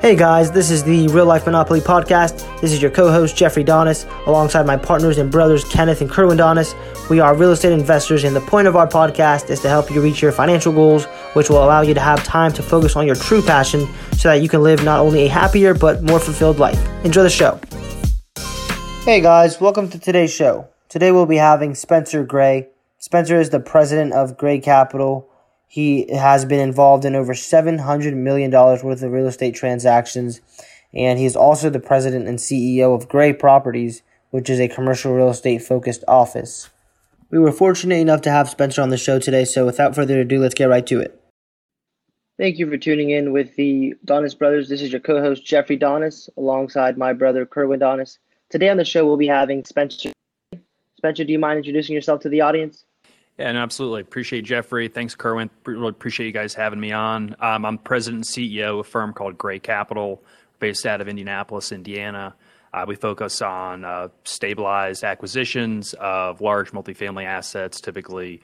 Hey guys, this is the Real Life Monopoly Podcast. This is your co-host, Jeffrey Donis, alongside my partners and brothers, Kenneth and Kerwin Donis. We are real estate investors, and the point of our podcast is to help you reach your financial goals, which will allow you to have time to focus on your true passion so that you can live not only a happier, but more fulfilled life. Enjoy the show. Hey guys, welcome to today's show. Today we'll be having Spencer Gray. Spencer is the president of Gray Capital. He has been involved in over $700 million worth of real estate transactions, and he's also the president and CEO of Gray Properties, which is a commercial real estate-focused office. We were fortunate enough to have Spencer on the show today, so without further ado, let's get right to it. Thank you for tuning in with the Donis Brothers. This is your co-host, Jeffrey Donis, alongside my brother, Kerwin Donis. Today on the show, we'll be having Spencer. Spencer, do you mind introducing yourself to the audience? And absolutely. Appreciate Jeffrey. Thanks, Kerwin. Really appreciate you guys having me on. I'm president and CEO of a firm called Gray Capital, based out of Indianapolis, Indiana. We focus on stabilized acquisitions of large multifamily assets, typically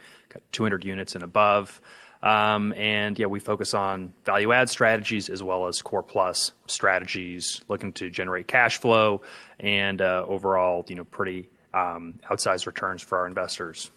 200 units and above. We focus on value add strategies as well as core plus strategies, looking to generate cash flow and overall, pretty outsized returns for our investors.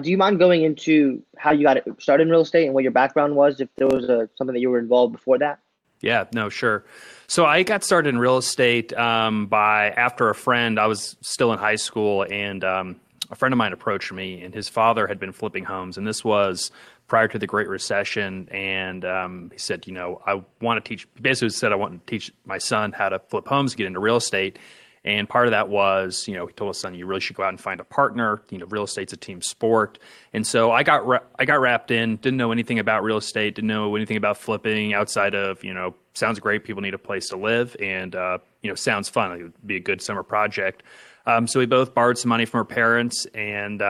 Do you mind going into how you got started in real estate and what your background was, if there was something that you were involved before that? Yeah, no, sure. So I got started in real estate after a friend. I was still in high school, and a friend of mine approached me, and his father had been flipping homes, and this was prior to the Great Recession. And he said, I want to teach my son how to flip homes, get into real estate. And part of that was, he told his son, you really should go out and find a partner. Real estate's a team sport. And so I got wrapped in, didn't know anything about real estate, didn't know anything about flipping outside of, sounds great. People need a place to live and, sounds fun. It would be a good summer project. So we both borrowed some money from our parents and,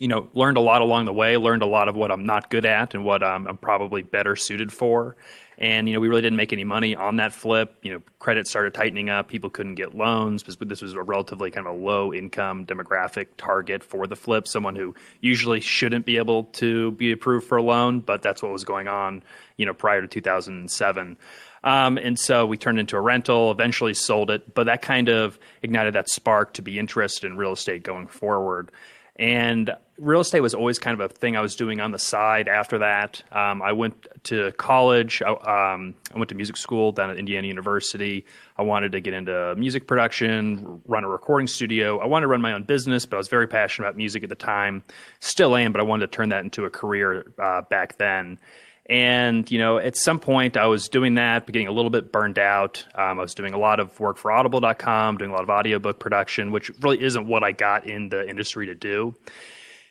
learned a lot along the way, learned a lot of what I'm not good at and what I'm probably better suited for. And, we really didn't make any money on that flip. Credit started tightening up. People couldn't get loans. But this was a relatively kind of a low income demographic target for the flip, someone who usually shouldn't be able to be approved for a loan. But that's what was going on, prior to 2007. And so we turned into a rental, eventually sold it. But that kind of ignited that spark to be interested in real estate going forward. And real estate was always kind of a thing I was doing on the side after that. I went to college. I went to music school down at Indiana University. I wanted to get into music production, run a recording studio. I wanted to run my own business, but I was very passionate about music at the time. Still am, but I wanted to turn that into a career back then. And, at some point I was doing that, but getting a little bit burned out. I was doing a lot of work for Audible.com, doing a lot of audiobook production, which really isn't what I got in the industry to do.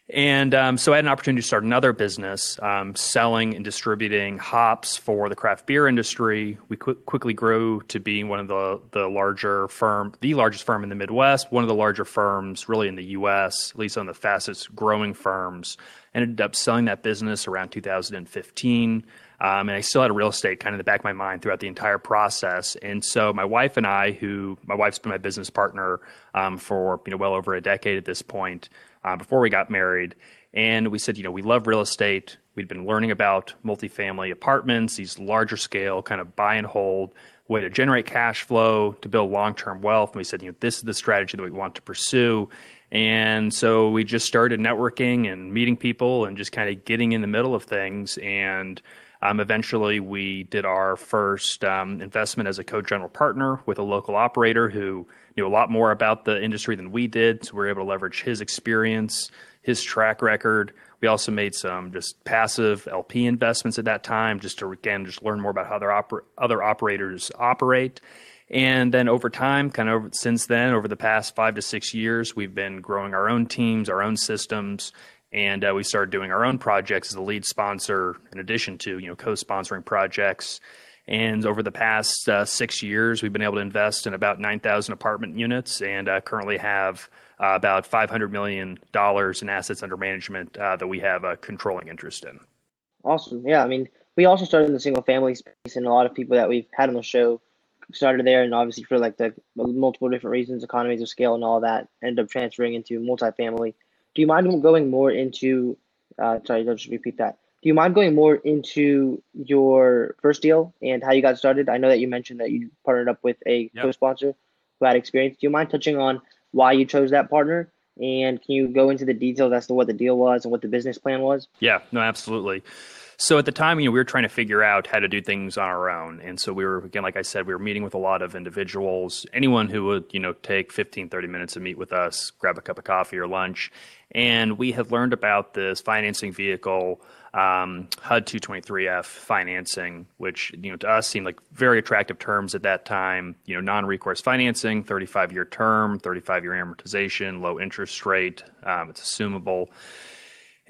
And so I had an opportunity to start another business, selling and distributing hops for the craft beer industry. We quickly grew to being one of the largest firm in the Midwest, one of the larger firms really in the U.S., at least one of the fastest growing firms. Ended up selling that business around 2015. And I still had real estate kind of in the back of my mind throughout the entire process. And so my wife and I, my wife's been my business partner for well over a decade at this point, before we got married. And we said, we love real estate. We'd been learning about multifamily apartments, these larger scale kind of buy and hold, way to generate cash flow, to build long-term wealth. And we said, this is the strategy that we want to pursue. And so we just started networking and meeting people and just kind of getting in the middle of things. And eventually we did our first investment as a co-general partner with a local operator who knew a lot more about the industry than we did. So we were able to leverage his experience, his track record. We also made some just passive LP investments at that time just to, again, just learn more about how their other operators operate. And then over time, since then, over the past 5 to 6 years, we've been growing our own teams, our own systems, and we started doing our own projects as a lead sponsor in addition to, co-sponsoring projects. And over the past 6 years, we've been able to invest in about 9,000 apartment units and currently have about $500 million in assets under management that we have a controlling interest in. Awesome. Yeah, we also started in the single family space, and a lot of people that we've had on the show started there, and obviously for the multiple different reasons, economies of scale and all that, ended up transferring into multifamily. Do you mind going more into, sorry, I'll just repeat that. Do Do you mind going more into your first deal and how you got started? I know that you mentioned that you partnered up with a co-sponsor who had experience. Do you mind touching on why you chose that partner? And can you go into the details as to what the deal was and what the business plan was? Yeah, no, absolutely. So at the time, we were trying to figure out how to do things on our own. And so we were, again, like I said, we were meeting with a lot of individuals, anyone who would, take 15, 30 minutes to meet with us, grab a cup of coffee or lunch. And we had learned about this financing vehicle, HUD 223F financing, which, to us seemed like very attractive terms at that time, non-recourse financing, 35-year term, 35-year amortization, low interest rate, it's assumable.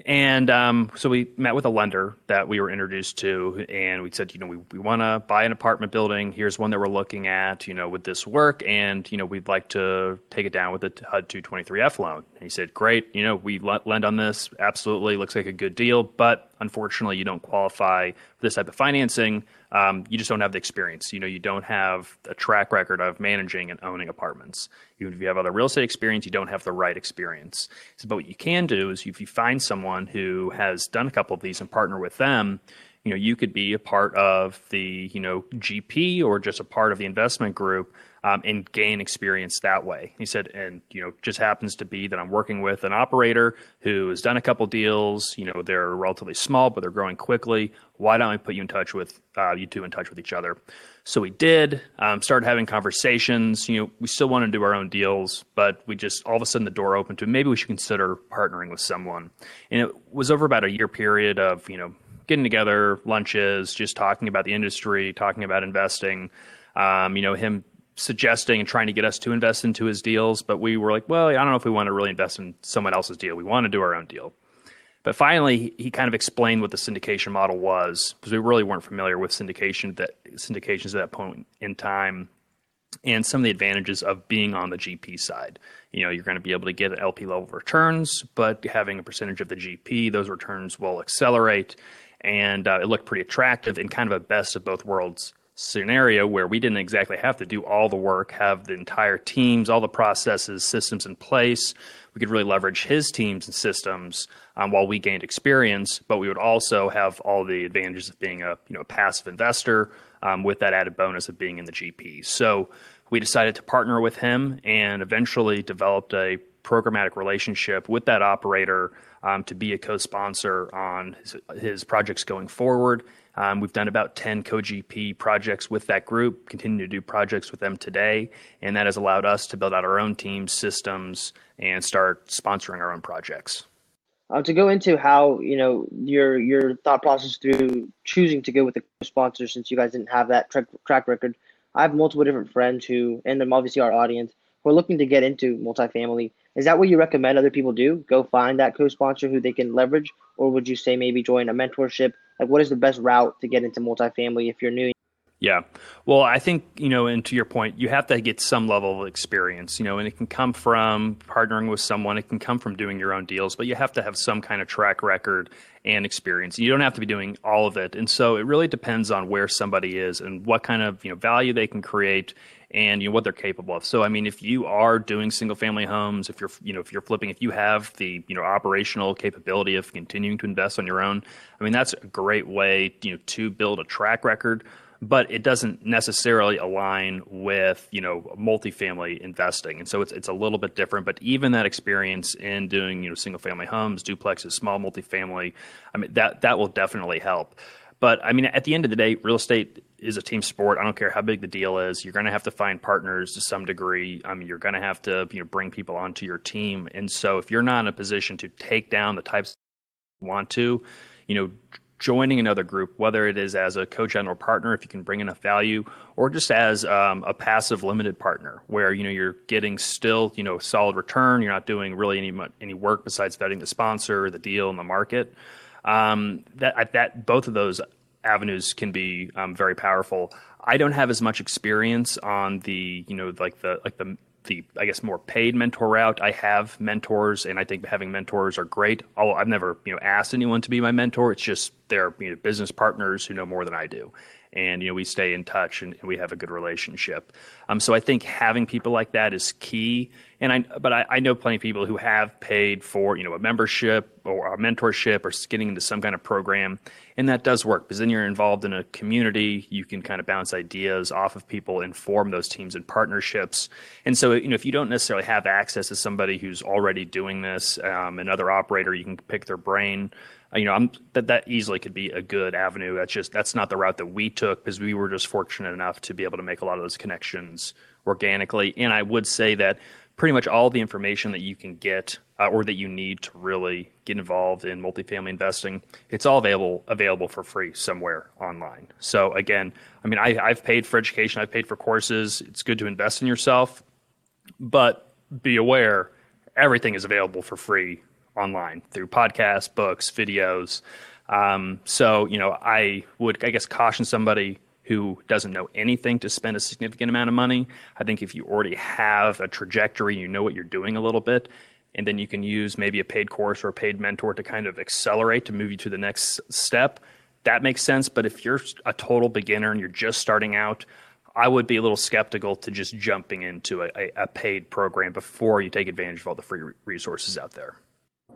And so we met with a lender that we were introduced to, and we said, we want to buy an apartment building. Here's one that we're looking at, would this work? And, we'd like to take it down with a HUD 223F loan. And he said, great, we lend on this. Absolutely. Looks like a good deal. But unfortunately, you don't qualify for this type of financing. You just don't have the experience. You don't have a track record of managing and owning apartments. Even if you have other real estate experience, you don't have the right experience. So, but what you can do is if you find someone who has done a couple of these and partner with them, you could be a part of the, GP or just a part of the investment group and gain experience that way. He said, and, just happens to be that I'm working with an operator who has done a couple deals. They're relatively small, but they're growing quickly. Why don't I put you in touch with you two in touch with each other? So we did, started having conversations. We still wanted to do our own deals, but we just all of a sudden the door opened to maybe we should consider partnering with someone. And it was over about a year period of, getting together, lunches, just talking about the industry, talking about investing, him suggesting and trying to get us to invest into his deals. But we were like, well, I don't know if we want to really invest in someone else's deal. We want to do our own deal. But finally, he kind of explained what the syndication model was, because we really weren't familiar with syndications at that point in time, and some of the advantages of being on the GP side. You're going to be able to get LP level returns, but having a percentage of the GP, those returns will accelerate. And it looked pretty attractive and kind of a best of both worlds scenario where we didn't exactly have to do all the work, have the entire teams, all the processes, systems in place. We could really leverage his teams and systems while we gained experience, but we would also have all the advantages of being a passive investor with that added bonus of being in the GP. So we decided to partner with him and eventually developed a programmatic relationship with that operator to be a co-sponsor on his projects going forward. We've done about 10 co-GP projects with that group, continue to do projects with them today, and that has allowed us to build out our own teams, systems, and start sponsoring our own projects. To go into how your thought process through choosing to go with a co-sponsor, since you guys didn't have that track record, I have multiple different friends who, and then obviously our audience, who are looking to get into multifamily. Is that what you recommend other people do? Go find that co-sponsor who they can leverage? Or would you say maybe join a mentorship? Like, what is the best route to get into multifamily if you're new? Yeah. Well, I think, and to your point, you have to get some level of experience, and it can come from partnering with someone. It can come from doing your own deals, but you have to have some kind of track record and experience. You don't have to be doing all of it. And so it really depends on where somebody is and what kind of value they can create and what they're capable of. So, if you are doing single family homes, if you're, flipping, if you have the, operational capability of continuing to invest on your own, that's a great way, to build a track record. But it doesn't necessarily align with, multifamily investing. And so it's a little bit different. But even that experience in doing, single family homes, duplexes, small multifamily, that will definitely help. But at the end of the day, real estate is a team sport. I don't care how big the deal is. You're going to have to find partners to some degree. You're going to have to, bring people onto your team. And so if you're not in a position to take down the types you want to, joining another group, whether it is as a co-general partner, if you can bring enough value, or just as a passive limited partner where, you're getting still, a solid return. You're not doing really any work besides vetting the sponsor, the deal, and the market. That both of those avenues can be very powerful. I don't have as much experience on the, I guess more paid mentor route. I have mentors, and I think having mentors are great. I've never asked anyone to be my mentor. It's just they're business partners who know more than I do, and we stay in touch and we have a good relationship. So I think having people like that is key. And I know plenty of people who have paid for a membership or a mentorship or getting into some kind of program, and that does work because then you're involved in a community. You can kind of bounce ideas off of people and form those teams and partnerships. And so if you don't necessarily have access to somebody who's already doing this, another operator, you can pick their brain. That easily could be a good avenue. That's not the route that we took because we were just fortunate enough to be able to make a lot of those connections organically. And I would say that pretty much all the information that you can get or that you need to really get involved in multifamily investing, it's all available for free somewhere online. So again, I've paid for education. I've paid for courses. It's good to invest in yourself, but be aware everything is available for free online through podcasts, books, videos. I would, caution somebody who doesn't know anything to spend a significant amount of money. I think if you already have a trajectory, what you're doing a little bit, and then you can use maybe a paid course or a paid mentor to kind of accelerate to move you to the next step, that makes sense. But if you're a total beginner and you're just starting out, I would be a little skeptical to just jumping into a paid program before you take advantage of all the free resources out there.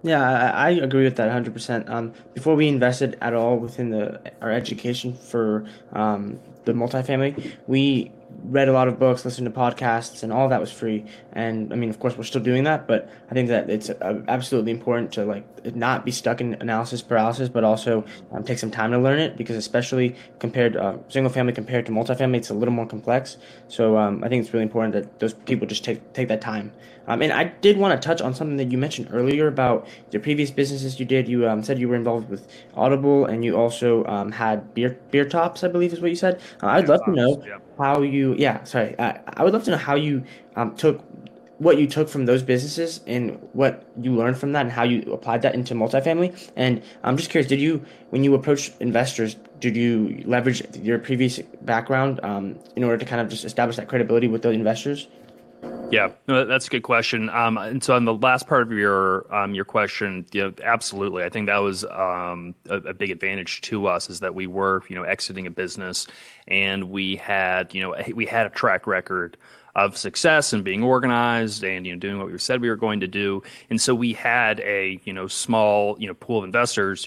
Yeah, I agree with that 100%. Before we invested at all within our education for the multifamily, we read a lot of books, listened to podcasts, and all that was free. And of course, we're still doing that, but I think that it's absolutely important to not be stuck in analysis paralysis, but also take some time to learn it, because especially compared single family compared to multifamily, it's a little more complex. So I think it's really important that those people just take that time. And I did want to touch on something that you mentioned earlier about the previous businesses you did. You said you were involved with Audible, and you also had beer tops, I believe is what you said. I'd love to know how you. Yeah, sorry. I would love to know how you took what you took from those businesses and what you learned from that, and how you applied that into multifamily. And I'm just curious, when you approached investors, did you leverage your previous background in order to kind of just establish that credibility with those investors? Yeah, no, that's a good question. And so on the last part of your question, absolutely. I think that was a big advantage to us, is that we were, exiting a business, and we had, a track record of success and being organized and, doing what we said we were going to do. And so we had a, small, pool of investors,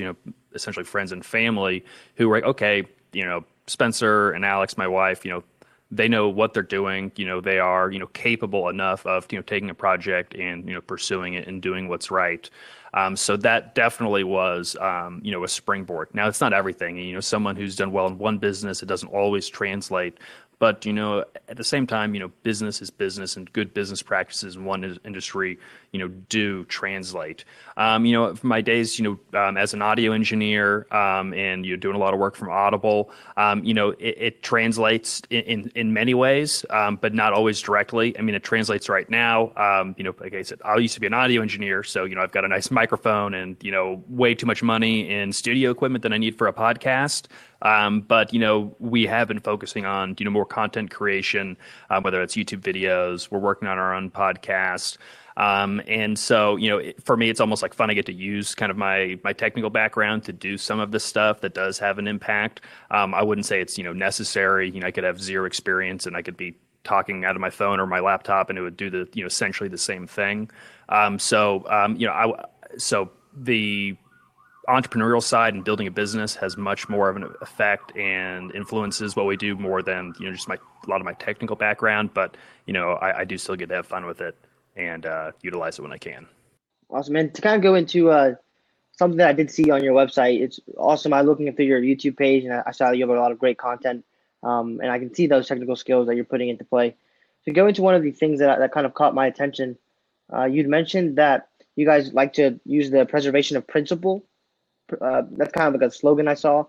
essentially friends and family who were like, okay, Spencer and Alex, my wife, they know what they're doing. They are, capable enough of, taking a project and, pursuing it and doing what's right. So that definitely was, a springboard. Now, it's not everything. Someone who's done well in one business, it doesn't always translate. But, at the same time, business is business, and good business practices in one industry, do translate. From my days, as an audio engineer and doing a lot of work from Audible, it translates in many ways, but not always directly. It translates right now. Like I said, I used to be an audio engineer. So, I've got a nice microphone and, way too much money in studio equipment than I need for a podcast. But, we have been focusing on, more content creation, whether it's YouTube videos, we're working on our own podcast. And so, for me, it's almost like fun. I get to use kind of my technical background to do some of the stuff that does have an impact. I wouldn't say it's, necessary. I could have zero experience and I could be talking out of my phone or my laptop and it would do the, essentially the same thing. So the entrepreneurial side and building a business has much more of an effect and influences what we do more than, just a lot of my technical background, but, I do still get to have fun with it and utilize it when I can. Awesome. And to kind of go into something that I did see on your website, it's awesome. I was looking through your YouTube page and I saw that you have a lot of great content, and I can see those technical skills that you're putting into play. To go into one of the things that kind of caught my attention, you'd mentioned that you guys like to use the preservation of principle. That's kind of like a slogan I saw.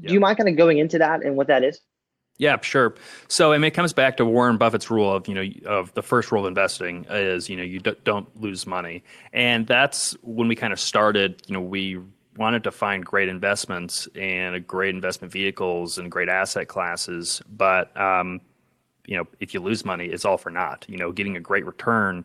Yeah. Do you mind kind of going into that and what that is? Yeah, sure. So, it comes back to Warren Buffett's rule of, of the first rule of investing is, you don't lose money. And that's when we kind of started, we wanted to find great investments and great investment vehicles and great asset classes. But, if you lose money, it's all for naught. Getting a great return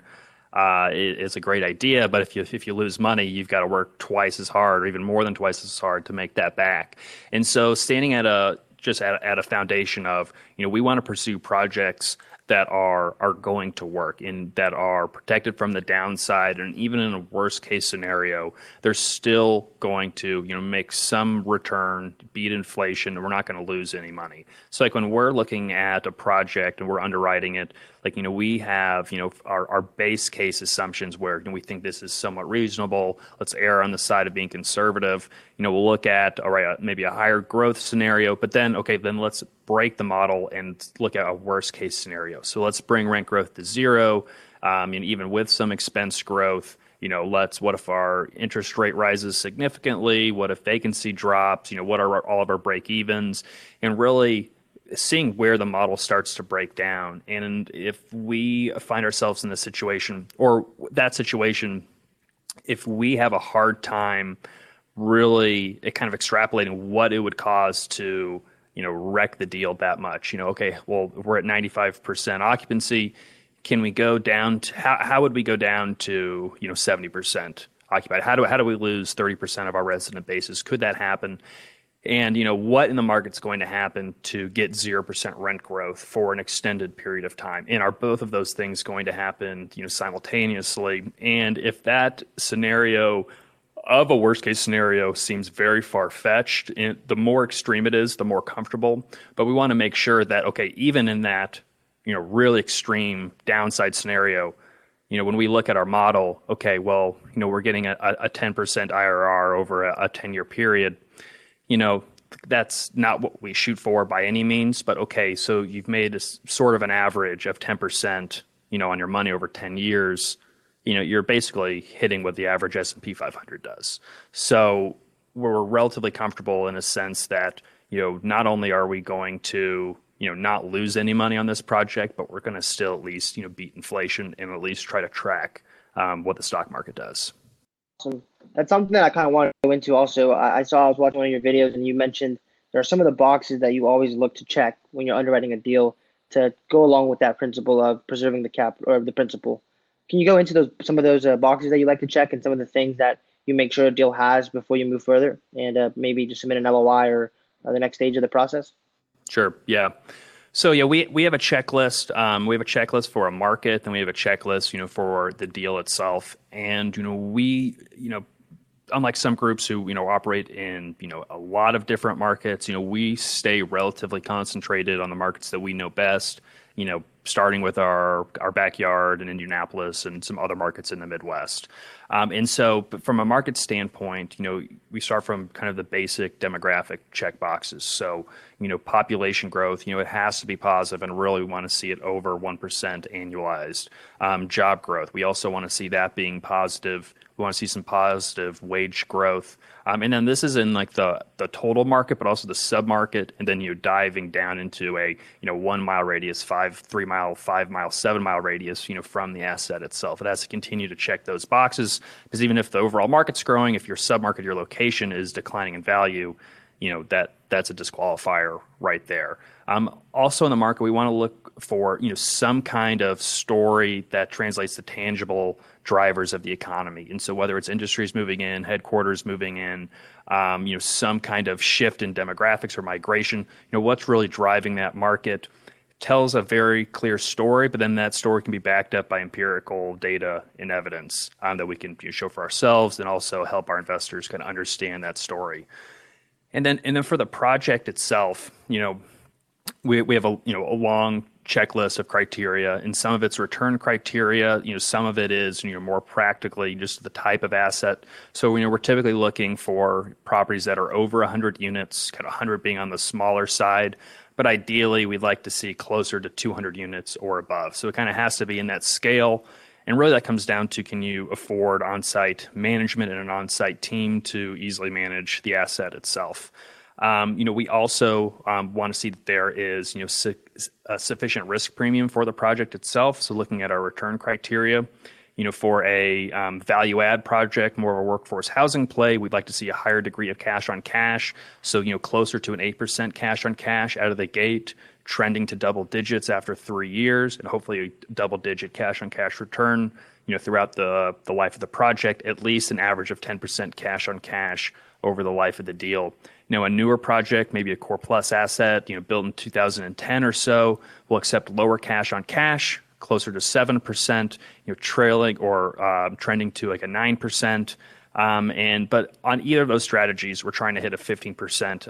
it's a great idea, but if you lose money, you've got to work twice as hard or even more than twice as hard to make that back. And so standing at a just at a foundation of, you know, we want to pursue projects that are going to work and that are protected from the downside. And even in a worst case scenario, they're still going to, you know, make some return, beat inflation, and we're not going to lose any money. So like when we're looking at a project and we're underwriting it, like, you know, we have, you know, our base case assumptions where, you know, we think this is somewhat reasonable. Let's err on the side of being conservative. You know, we'll look at, all right, maybe a higher growth scenario, but then, okay, then let's break the model and look at a worst case scenario. So let's bring rent growth to zero. And even with some expense growth, you know, what if our interest rate rises significantly? What if vacancy drops? You know, what are all of our break evens? And really seeing where the model starts to break down. And if we find ourselves in this situation or that situation, if we have a hard time really kind of extrapolating what it would cause to, you know, wreck the deal that much. You know, okay, well, we're at 95% occupancy. Can we go down to, how would we go down to, you know, 70% occupied? How do we lose 30% of our resident bases? Could that happen? And, you know, what in the market's going to happen to get 0% rent growth for an extended period of time? And are both of those things going to happen, you know, simultaneously? And if that scenario of a worst case scenario seems very far-fetched, and the more extreme it is, the more comfortable. But we want to make sure that, okay, even in that, you know, really extreme downside scenario, you know, when we look at our model, okay, well, you know, we're getting a 10% IRR over a 10-year period. You know, that's not what we shoot for by any means, but okay, so you've made a sort of an average of 10%, you know, on your money over 10 years. You know, you're basically hitting what the average S&P 500 does. So we're relatively comfortable in a sense that, you know, not only are we going to, you know, not lose any money on this project, but we're going to still at least, you know, beat inflation and at least try to track what the stock market does. Awesome. That's something that I kind of wanted to go into also. I was watching one of your videos and you mentioned there are some of the boxes that you always look to check when you're underwriting a deal to go along with that principle of preserving the capital or the principal. Can you go into some of those boxes that you like to check and some of the things that you make sure a deal has before you move further and maybe just submit an LOI or the next stage of the process? Sure. Yeah. So yeah, we have a checklist. We have a checklist for a market, then we have a checklist, you know, for the deal itself. And, you know, we, you know, unlike some groups who, you know, operate in, you know, a lot of different markets, you know, we stay relatively concentrated on the markets that we know best, you know, starting with our backyard in Indianapolis and some other markets in the Midwest. And so but from a market standpoint, you know, we start from kind of the basic demographic check boxes. So, you know, population growth, you know, it has to be positive and really we want to see it over 1% annualized. Job growth, we also want to see that being positive. We want to see some positive wage growth. And then this is in like the total market, but also the submarket. And then you're diving down into a, you know, 1 mile radius, 3 mile, 5 mile, 7 mile radius, you know, from the asset itself. It has to continue to check those boxes because even if the overall market's growing, if your submarket, your location is declining in value, you know, that's a disqualifier right there. Also in the market, we want to look for, you know, some kind of story that translates to tangible drivers of the economy. And so whether it's industries moving in, headquarters moving in, you know, some kind of shift in demographics or migration, you know, what's really driving that market tells a very clear story, but then that story can be backed up by empirical data and evidence that we can, you know, show for ourselves and also help our investors kind of understand that story. And then for the project itself, you know, we have a, you know, a long checklist of criteria, and some of it's return criteria, you know, some of it is, you know, more practically just the type of asset. So, you know, we're typically looking for properties that are over 100 units, kind of 100 being on the smaller side, but ideally we'd like to see closer to 200 units or above. So it kind of has to be in that scale. And really that comes down to, can you afford on-site management and an on-site team to easily manage the asset itself? You know, we also want to see that there is, you know, a sufficient risk premium for the project itself. So looking at our return criteria, you know, for a value-add project, more of a workforce housing play, we'd like to see a higher degree of cash on cash. So, you know, closer to an 8% cash on cash out of the gate. trending to double digits after 3 years, and hopefully a double-digit cash-on-cash return, throughout the life of the project, at least an average of 10% cash-on-cash over the life of the deal. A newer project, maybe a core plus asset, built in 2010 or so, will accept lower cash-on-cash, closer to 7%, trailing or trending to like a 9%. But on either of those strategies, we're trying to hit a 15%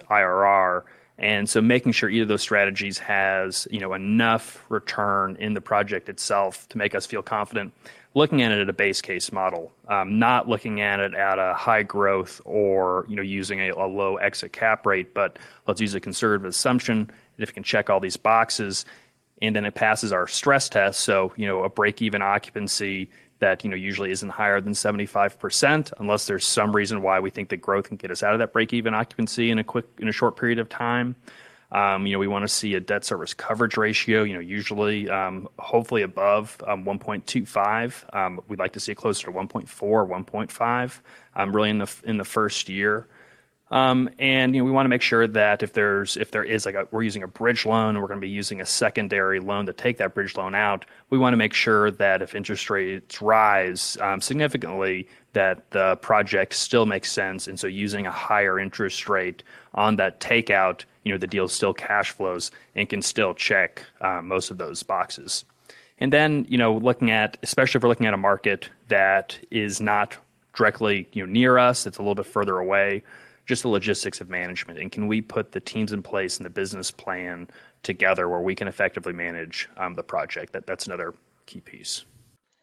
IRR. And so making sure either of those strategies has, enough return in the project itself to make us feel confident looking at it at a base case model, not looking at it at a high growth or, using a low exit cap rate, but let's use a conservative assumption. If it can check all these boxes and then it passes our stress test. So, a break-even occupancy that, usually isn't higher than 75%, unless there's some reason why we think that growth can get us out of that break-even occupancy in a short period of time. We want to see a debt service coverage ratio, usually hopefully above 1.25. We'd like to see it closer to 1.4, 1.5, really in the first year. We want to make sure that if there is we're using a bridge loan, we're going to be using a secondary loan to take that bridge loan out. We want to make sure that if interest rates rise significantly, that the project still makes sense. And so using a higher interest rate on that takeout, the deal still cash flows and can still check most of those boxes. And then, looking at, especially if we're looking at a market that is not directly, near us, it's a little bit further away, just the logistics of management. And can we put the teams in place and the business plan together where we can effectively manage the project? That's another key piece.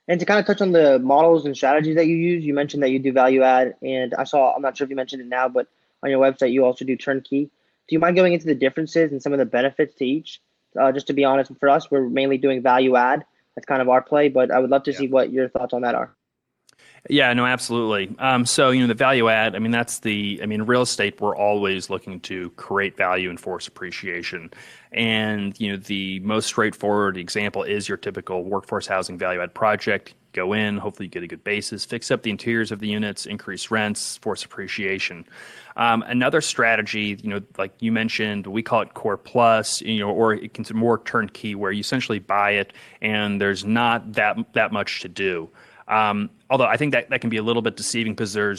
And to kind of touch on the models and strategies that you use, you mentioned that you do value add. And I'm not sure if you mentioned it now, but on your website, you also do turnkey. Do you mind going into the differences and some of the benefits to each? Just to be honest, for us, we're mainly doing value add. That's kind of our play, but I would love to see what your thoughts on that are. Yeah, no, absolutely. So, the value add, real estate, we're always looking to create value and force appreciation. And, the most straightforward example is your typical workforce housing value add project. Go in, hopefully you get a good basis, fix up the interiors of the units, increase rents, force appreciation. Another strategy, like you mentioned, we call it core plus, or it can be more turnkey where you essentially buy it and there's not that much to do. Although I think that can be a little bit deceiving because there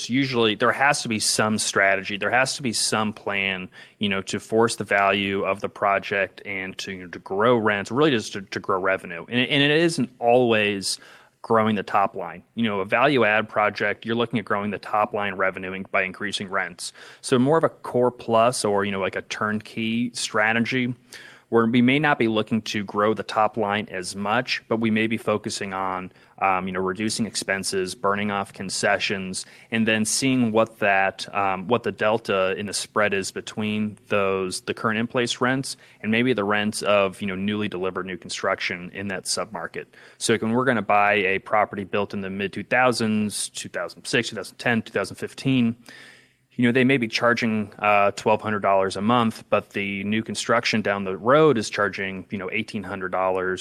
has to be some strategy. There has to be some plan, to force the value of the project and to grow rents, really just to grow revenue. And it isn't always growing the top line. A value add project, you're looking at growing the top line revenue by increasing rents. So more of a core plus or, like a turnkey strategy, where we may not be looking to grow the top line as much, but we may be focusing on, reducing expenses, burning off concessions, and then seeing what the delta in the spread is between the current in-place rents and maybe the rents of, newly delivered new construction in that submarket. So when we're going to buy a property built in the mid-2000s, 2006, 2010, 2015, they may be charging $1,200 a month, but the new construction down the road is charging, $1,800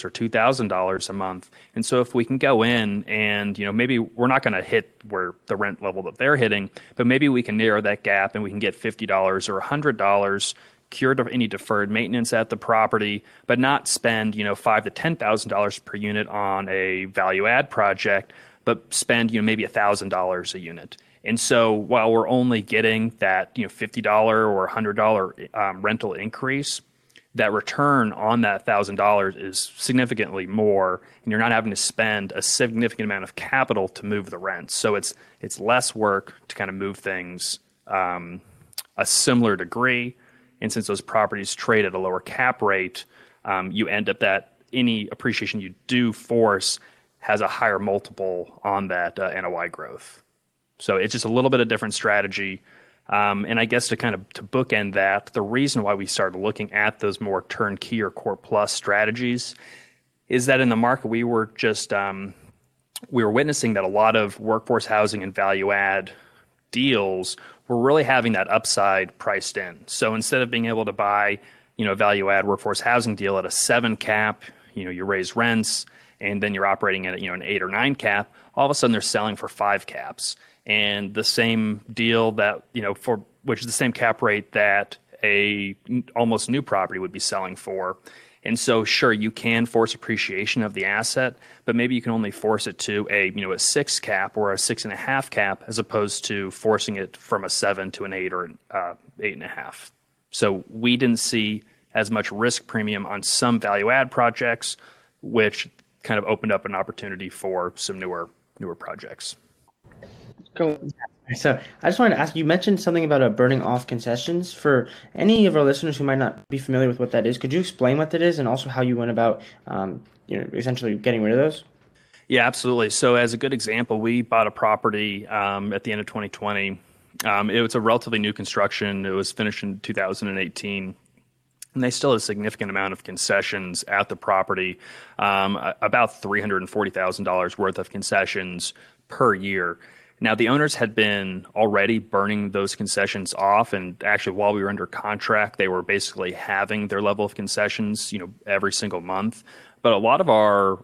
or $2,000 a month. And so if we can go in and, maybe we're not going to hit where the rent level that they're hitting, but maybe we can narrow that gap and we can get $50 or $100, cured of any deferred maintenance at the property, but not spend, $5,000 to $10,000 per unit on a value add project, but spend, maybe $1,000 a unit. And so while we're only getting that, $50 or $100 rental increase, that return on that $1,000 is significantly more, and you're not having to spend a significant amount of capital to move the rent. So it's less work to kind of move things a similar degree. And since those properties trade at a lower cap rate, you end up that any appreciation you do force has a higher multiple on that NOI growth. So it's just a little bit of different strategy. And I guess to bookend that, the reason why we started looking at those more turnkey or core plus strategies is that in the market, we were witnessing that a lot of workforce housing and value add deals were really having that upside priced in. So instead of being able to buy, a value add workforce housing deal at a 7 cap, you raise rents and then you're operating at, an 8 or 9 cap, all of a sudden they're selling for 5 caps. And the same deal that, for which is the same cap rate that a almost new property would be selling for. And so, sure, you can force appreciation of the asset, but maybe you can only force it to a 6 cap or a 6.5 cap, as opposed to forcing it from a 7 to an 8 or an 8.5. So we didn't see as much risk premium on some value add projects, which kind of opened up an opportunity for some newer projects. Cool. So I just wanted to ask, you mentioned something about a burning off concessions. For any of our listeners who might not be familiar with what that is, could you explain what that is and also how you went about essentially getting rid of those? Yeah, absolutely. So as a good example, we bought a property at the end of 2020. It was a relatively new construction. It was finished in 2018. And they still had a significant amount of concessions at the property, about $340,000 worth of concessions per year. Now, the owners had been already burning those concessions off, and actually, while we were under contract, they were basically halving their level of concessions, every single month. But a lot of our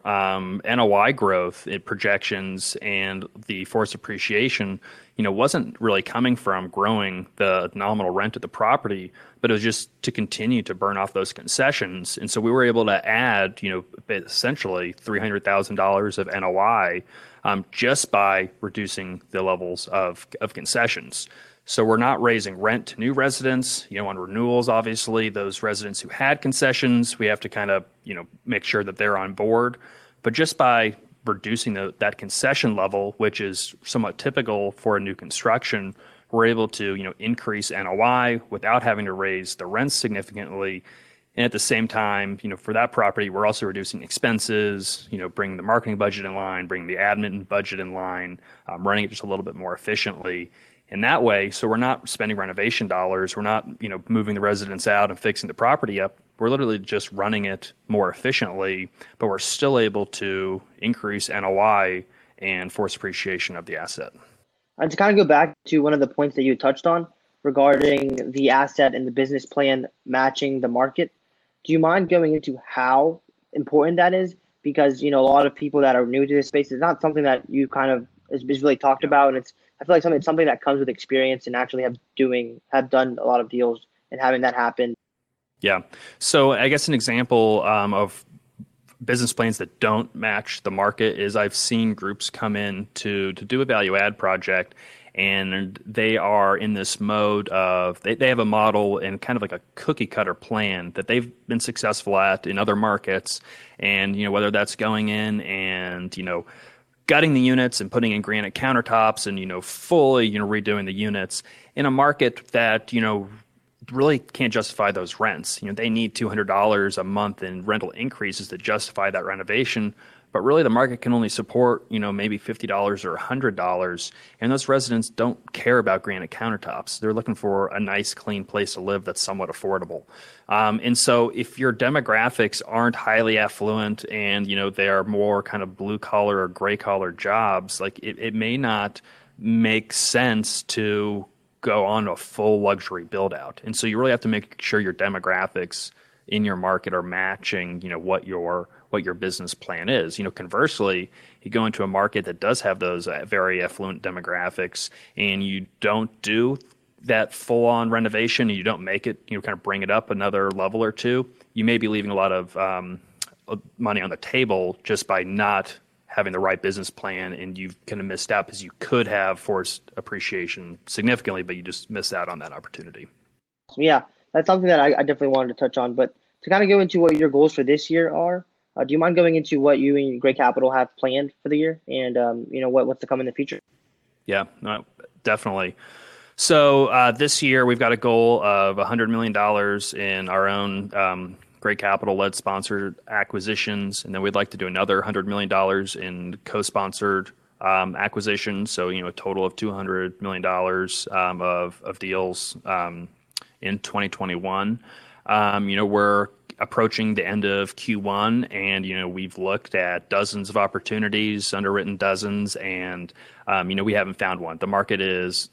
NOI growth projections and the forced appreciation, wasn't really coming from growing the nominal rent of the property, but it was just to continue to burn off those concessions. And so we were able to add, essentially $300,000 of NOI just by reducing the levels of concessions. So we're not raising rent to new residents. On renewals, obviously, those residents who had concessions, we have to kind of, make sure that they're on board. But just by reducing that concession level, which is somewhat typical for a new construction, we're able to, increase NOI without having to raise the rent significantly. And at the same time, for that property, we're also reducing expenses, bringing the marketing budget in line, bringing the admin budget in line, running it just a little bit more efficiently in that way. So we're not spending renovation dollars. We're not, moving the residents out and fixing the property up. We're literally just running it more efficiently, but we're still able to increase NOI and force appreciation of the asset. And to kind of go back to one of the points that you touched on regarding the asset and the business plan matching the market, do you mind going into how important that is? Because, a lot of people that are new to this space, it's not something that you kind of is really talked about. And I feel like it's something that comes with experience and actually have done a lot of deals and having that happen. Yeah. So I guess an example of business plans that don't match the market is I've seen groups come in to do a value add project, and they are in this mode of they have a model and kind of like a cookie cutter plan that they've been successful at in other markets. And, whether that's going in and, gutting the units and putting in granite countertops and, fully, redoing the units in a market that, really can't justify those rents. They need $200 a month in rental increases to justify that renovation. But really, the market can only support, maybe $50 or $100. And those residents don't care about granite countertops. They're looking for a nice, clean place to live that's somewhat affordable. And so if your demographics aren't highly affluent and, they are more kind of blue-collar or gray-collar jobs, like it may not make sense to go on a full luxury build-out. And so you really have to make sure your demographics in your market are matching, what your business plan is. Conversely, you go into a market that does have those very affluent demographics and you don't do that full-on renovation, and you don't make it, kind of bring it up another level or two, you may be leaving a lot of money on the table just by not having the right business plan, and you've kind of missed out because you could have forced appreciation significantly, but you just missed out on that opportunity. Yeah, that's something that I definitely wanted to touch on. But to kind of go into what your goals for this year are, do you mind going into what you and Gray Capital have planned for the year and, what's to come in the future? Yeah, no, definitely. So this year we've got a goal of $100 million in our own Gray Capital-led sponsored acquisitions. And then we'd like to do another $100 million in co-sponsored acquisitions. So, a total of $200 million of deals in 2021. We're approaching the end of Q1 and, we've looked at dozens of opportunities, underwritten dozens, and, we haven't found one. The market is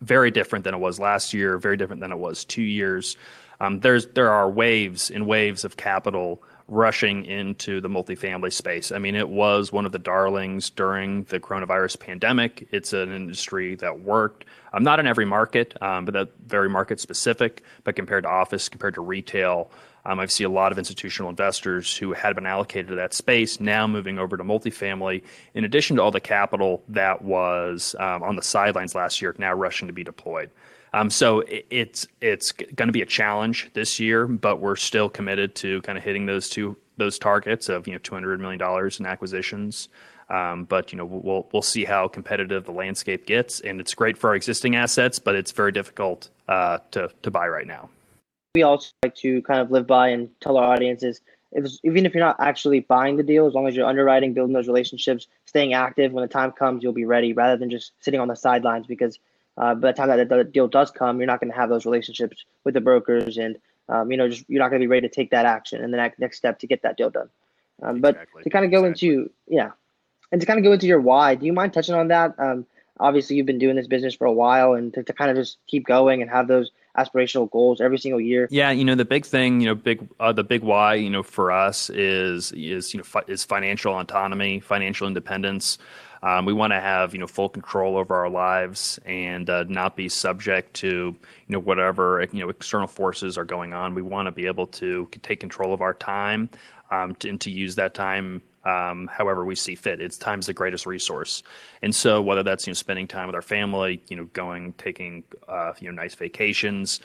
very different than it was last year, very different than it was 2 years. There are waves and waves of capital rushing into the multifamily space. I mean, it was one of the darlings during the coronavirus pandemic. It's an industry that worked. Not in every market, but that very market specific, but compared to office, compared to retail, I've seen a lot of institutional investors who had been allocated to that space now moving over to multifamily, in addition to all the capital that was on the sidelines last year, now rushing to be deployed. So it's going to be a challenge this year, but we're still committed to kind of hitting those targets of $200 million in acquisitions. But we'll see how competitive the landscape gets, and it's great for our existing assets, but it's very difficult to buy right now. We also like to kind of live by and tell our audiences, even if you're not actually buying the deal, as long as you're underwriting, building those relationships, staying active, when the time comes, you'll be ready, rather than just sitting on the sidelines, because by the time that the deal does come, you're not going to have those relationships with the brokers, and you're not going to be ready to take that action and the next step to get that deal done. But to kind of go into and to kind of go into your why, do you mind touching on that? Obviously, you've been doing this business for a while, and to kind of just keep going and have those aspirational goals every single year. Yeah, the big thing, the big why, for us is financial autonomy, financial independence. We want to have full control over our lives and not be subject to whatever external forces are going on. We want to be able to take control of our time and to use that time however we see fit. It's time's the greatest resource, and so whether that's spending time with our family, taking nice vacations,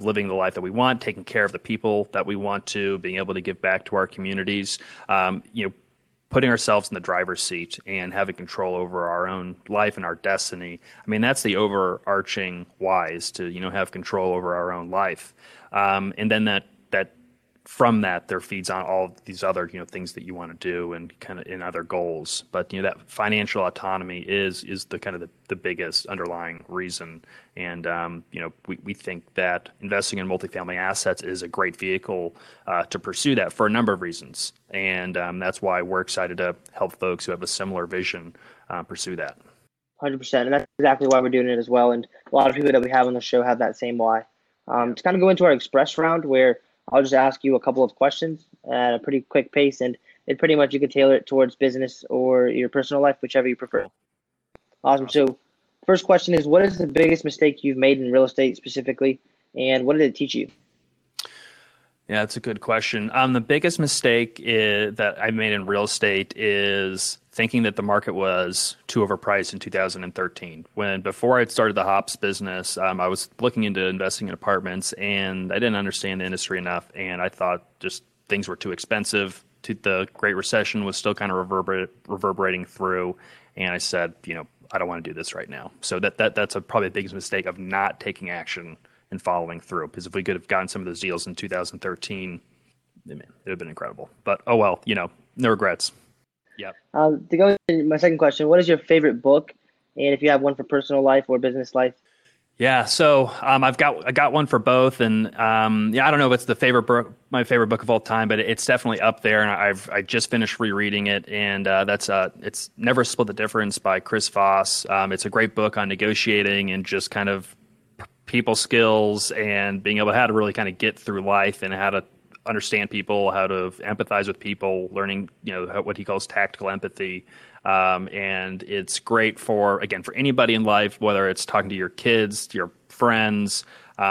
living the life that we want, taking care of the people that we want to, being able to give back to our communities, putting ourselves in the driver's seat and having control over our own life and our destiny. I mean, that's the overarching why, is to, have control over our own life. And then that from that there feeds on all of these other, things that you want to do and kind of in other goals. But, that financial autonomy is the kind of the biggest underlying reason. And, we think that investing in multifamily assets is a great vehicle to pursue that for a number of reasons. And that's why we're excited to help folks who have a similar vision pursue that. 100%. And that's exactly why we're doing it as well. And a lot of people that we have on the show have that same why. To kind of go into our express round, where I'll just ask you a couple of questions at a pretty quick pace. And it pretty much, you can tailor it towards business or your personal life, whichever you prefer. Awesome. So first question is, what is the biggest mistake you've made in real estate specifically? And what did it teach you? Yeah, that's a good question. The biggest mistake that I made in real estate is thinking that the market was too overpriced in 2013. When before I started the hops business, I was looking into investing in apartments, and I didn't understand the industry enough. And I thought just things were too expensive. The Great Recession was still kind of reverberating through. And I said, I don't want to do this right now. So that's probably the biggest mistake of not taking action and following through, because if we could have gotten some of those deals in 2013, it would have been incredible. But oh well, no regrets. Yeah. To go into my second question, what is your favorite book, and if you have one for personal life or business life? Yeah, so I got one for both, and I don't know if it's the my favorite book of all time, but it's definitely up there. And I just finished rereading it, and that's it's Never Split the Difference by Chris Voss. It's a great book on negotiating and just kind of people skills and being able to how to really kind of get through life and how to understand people, how to empathize with people, learning, what he calls tactical empathy. And it's great for anybody in life, whether it's talking to your kids, to your friends,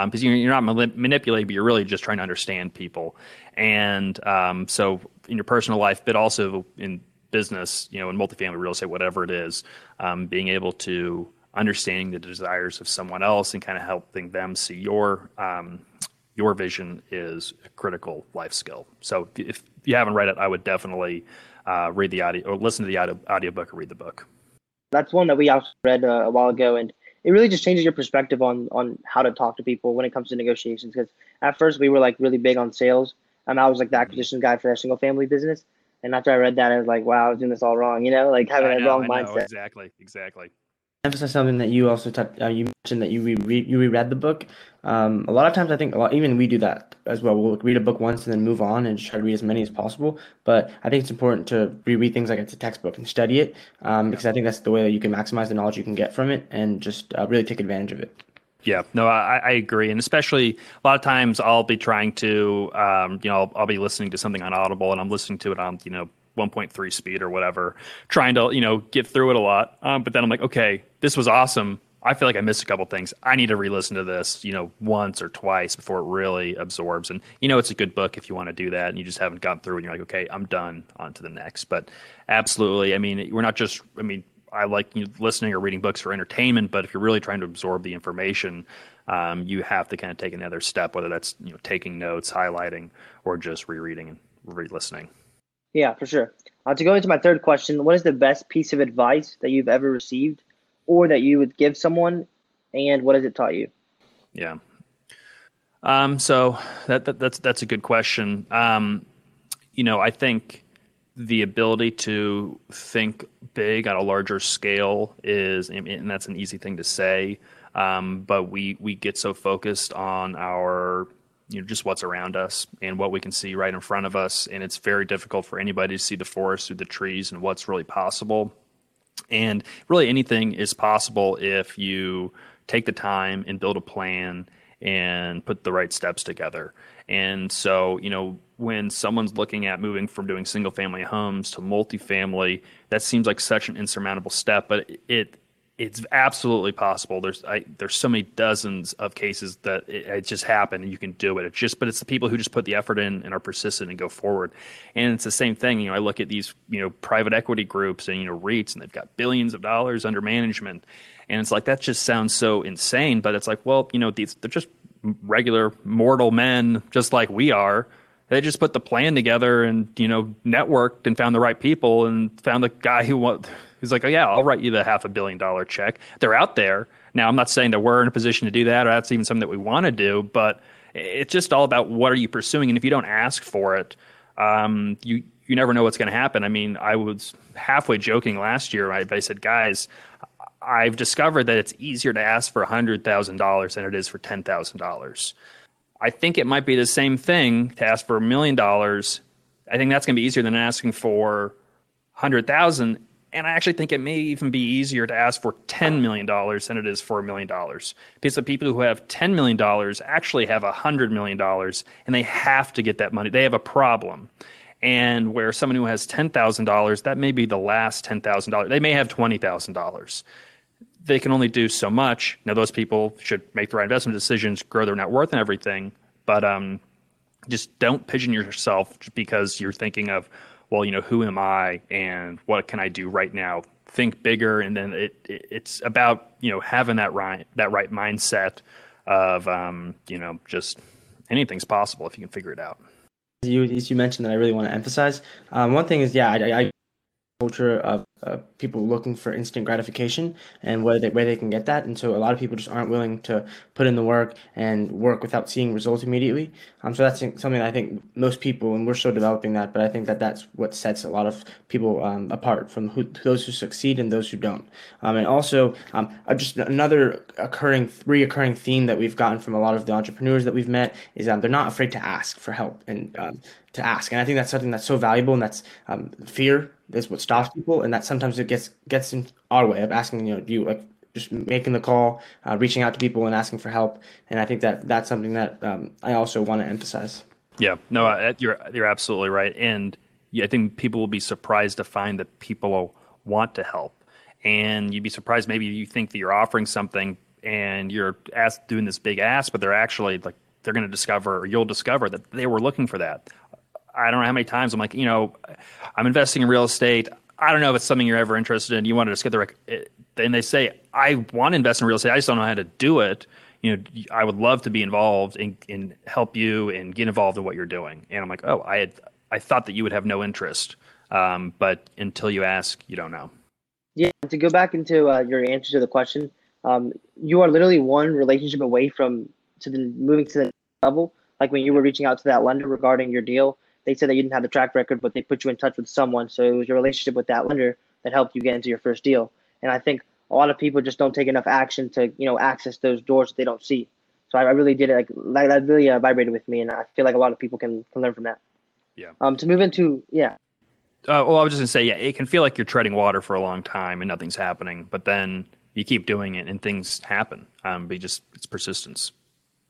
because you're not manipulating, but you're really just trying to understand people. And so in your personal life, but also in business, in multifamily real estate, whatever it is, being able to understanding the desires of someone else and kind of helping them see your vision is a critical life skill. So if you haven't read it, I would definitely read the audio or listen to the audiobook or read the book. That's one that we also read a while ago, and it really just changes your perspective on how to talk to people when it comes to negotiations. Because at first we were like really big on sales, and I was like the acquisition guy for that single family business. And after I read that, I was like, wow, I was doing this all wrong, like having a wrong mindset. Exactly. Emphasize something that you also touched. You mentioned that you reread the book. A lot of times, I think even we do that as well. We'll read a book once and then move on and try to read as many as possible. But I think it's important to reread things like it's a textbook and study it because I think that's the way that you can maximize the knowledge you can get from it and just really take advantage of it. Yeah, no, I agree. And especially a lot of times I'll be trying to, I'll be listening to something on Audible and I'm listening to it on, 1.3 speed or whatever, trying to, get through it a lot. But then I'm like, okay, this was awesome. I feel like I missed a couple things. I need to re-listen to this, once or twice before it really absorbs. And, it's a good book if you want to do that and you just haven't gotten through and you're like, okay, I'm done, on to the next. But absolutely. I mean, we're not just, I like listening or reading books for entertainment, but if you're really trying to absorb the information, you have to kind of take another step, whether that's taking notes, highlighting, or just rereading and re-listening. Yeah, for sure. To go into my third question, what is the best piece of advice that you've ever received or that you would give someone, and what has it taught you? Yeah. So that's a good question. I think the ability to think big on a larger scale is, and that's an easy thing to say, but we get so focused on our, just what's around us and what we can see right in front of us. And it's very difficult for anybody to see the forest through the trees and what's really possible. And really anything is possible if you take the time and build a plan and put the right steps together. And so, when someone's looking at moving from doing single family homes to multifamily, that seems like such an insurmountable step, but it's absolutely possible. There's so many dozens of cases that it just happened and you can do it. But it's the people who just put the effort in and are persistent and go forward. And it's the same thing. I look at these, private equity groups and, REITs, and they've got billions of dollars under management. And it's like, that just sounds so insane, but it's like, well, they're just regular mortal men, just like we are. They just put the plan together and, networked and found the right people and found the guy who's like, oh yeah, I'll write you the $500 million check. They're out there. Now, I'm not saying that we're in a position to do that, or that's even something that we want to do, but it's just all about what are you pursuing. And if you don't ask for it, you never know what's going to happen. I was halfway joking last year. I said, guys, I've discovered that it's easier to ask for $100,000 than it is for $10,000. I think it might be the same thing to ask for $1 million. I think that's going to be easier than asking for 100,000. And I actually think it may even be easier to ask for $10 million than it is for $1 million. Because the people who have $10 million actually have $100 million and they have to get that money. They have a problem. And where someone who has $10,000, that may be the last $10,000. They may have $20,000. They can only do so much. Now, those people should make the right investment decisions, grow their net worth and everything, but just don't pigeon yourself because you're thinking of, well, who am I and what can I do right now? Think bigger, and then it's about, having that right mindset of, just anything's possible if you can figure it out. You mentioned that I really want to emphasize. One thing is, I culture of people looking for instant gratification and where they can get that, and so a lot of people just aren't willing to put in the work and work without seeing results immediately. So that's something that I think most people, and we're still developing that, but I think that's what sets a lot of people apart from those who succeed and those who don't. And also, just another reoccurring theme that we've gotten from a lot of the entrepreneurs that we've met is they're not afraid to ask for help and to ask, and I think that's something that's so valuable, and that's fear is what stops people, and that sometimes it gets in our way of asking, just making the call, reaching out to people and asking for help. And I think that that's something that I also want to emphasize. Yeah, no, you're absolutely right. And I think people will be surprised to find that people want to help, and you'd be surprised. Maybe you think that you're offering something and you're doing this big ask, but they're actually like, they're going to discover, or you'll discover that they were looking for that. I don't know how many times I'm like, I'm investing in real estate. I don't know if it's something you're ever interested in. You want to just get the record. And they say, I want to invest in real estate. I just don't know how to do it. I would love to be involved and help you and get involved in what you're doing. And I'm like, oh, I thought that you would have no interest. But until you ask, you don't know. Yeah. To go back into your answer to the question, you are literally one relationship away from moving to the next level. Like when you were reaching out to that lender regarding your deal, they said that you didn't have the track record, but they put you in touch with someone. So it was your relationship with that lender that helped you get into your first deal. And I think a lot of people just don't take enough action to, access those doors that they don't see. So I really did it. Like that really vibrated with me. And I feel like a lot of people can learn from that. Yeah. To move into, yeah. Well, I was just gonna say, yeah, it can feel like you're treading water for a long time and nothing's happening, but then you keep doing it and things happen. But it's persistence.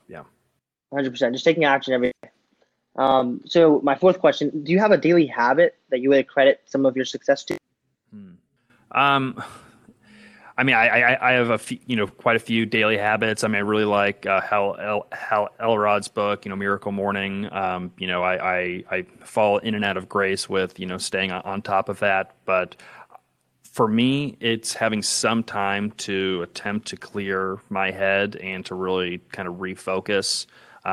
Yeah. 100%. Just taking action every day. So my fourth question, do you have a daily habit that you would accredit some of your success to? I mean, I have a few, quite a few daily habits. I mean, I really like Hal Elrod's book, Miracle Morning. I fall in and out of grace with, staying on top of that. But for me, it's having some time to attempt to clear my head and to really kind of refocus,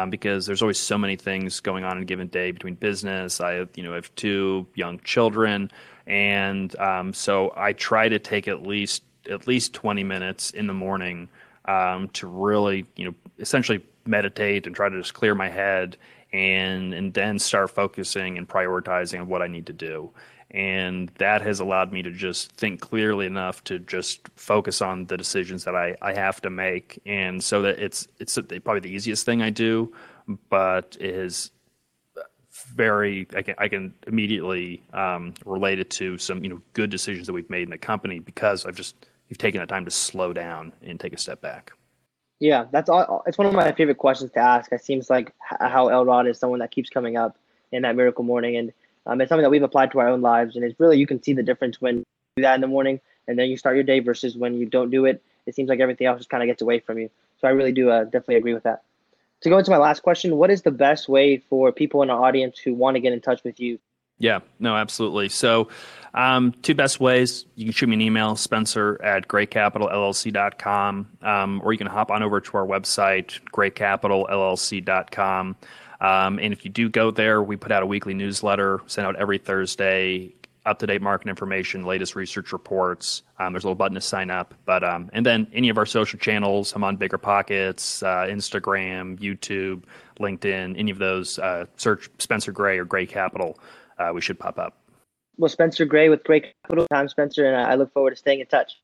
because there's always so many things going on in a given day between business. I have two young children. And so I try to take at least 20 minutes in the morning to really, essentially meditate and try to just clear my head and then start focusing and prioritizing on what I need to do. And that has allowed me to just think clearly enough to just focus on the decisions that I have to make. And so that it's probably the easiest thing I do, but it is very, I can immediately relate it to some, good decisions that we've made in the company because you've taken the time to slow down and take a step back. Yeah, that's all. It's one of my favorite questions to ask. It seems like how Elrod is someone that keeps coming up in that Miracle Morning. And it's something that we've applied to our own lives. And it's really, you can see the difference when you do that in the morning and then you start your day versus when you don't do it. It seems like everything else just kind of gets away from you. So I really do definitely agree with that. To go into my last question, what is the best way for people in our audience who want to get in touch with you? Yeah, no, absolutely. So two best ways. You can shoot me an email, spencer@graycapitalllc.com, or you can hop on over to our website, graycapitalllc.com. And if you do go there, we put out a weekly newsletter, sent out every Thursday, up-to-date market information, latest research reports. There's a little button to sign up. But and then any of our social channels, I'm on BiggerPockets, Instagram, YouTube, LinkedIn, any of those, search Spencer Gray or Gray Capital. We should pop up. Well, Spencer Gray with Gray Capital. I'm Spencer, and I look forward to staying in touch.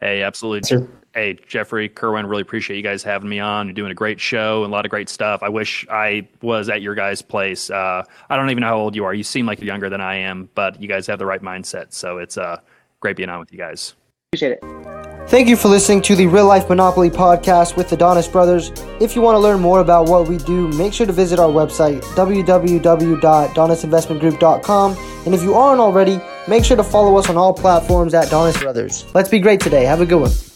Hey, absolutely. Sure. Hey, Jeffrey, Kerwin, really appreciate you guys having me on. You're doing a great show and a lot of great stuff. I wish I was at your guys' place. I don't even know how old you are. You seem like you're younger than I am, but you guys have the right mindset. So it's great being on with you guys. Appreciate it. Thank you for listening to the Real Life Monopoly podcast with the Donis Brothers. If you want to learn more about what we do, make sure to visit our website, www.donisinvestmentgroup.com. And if you aren't already, make sure to follow us on all platforms at Donis Brothers. Let's be great today. Have a good one.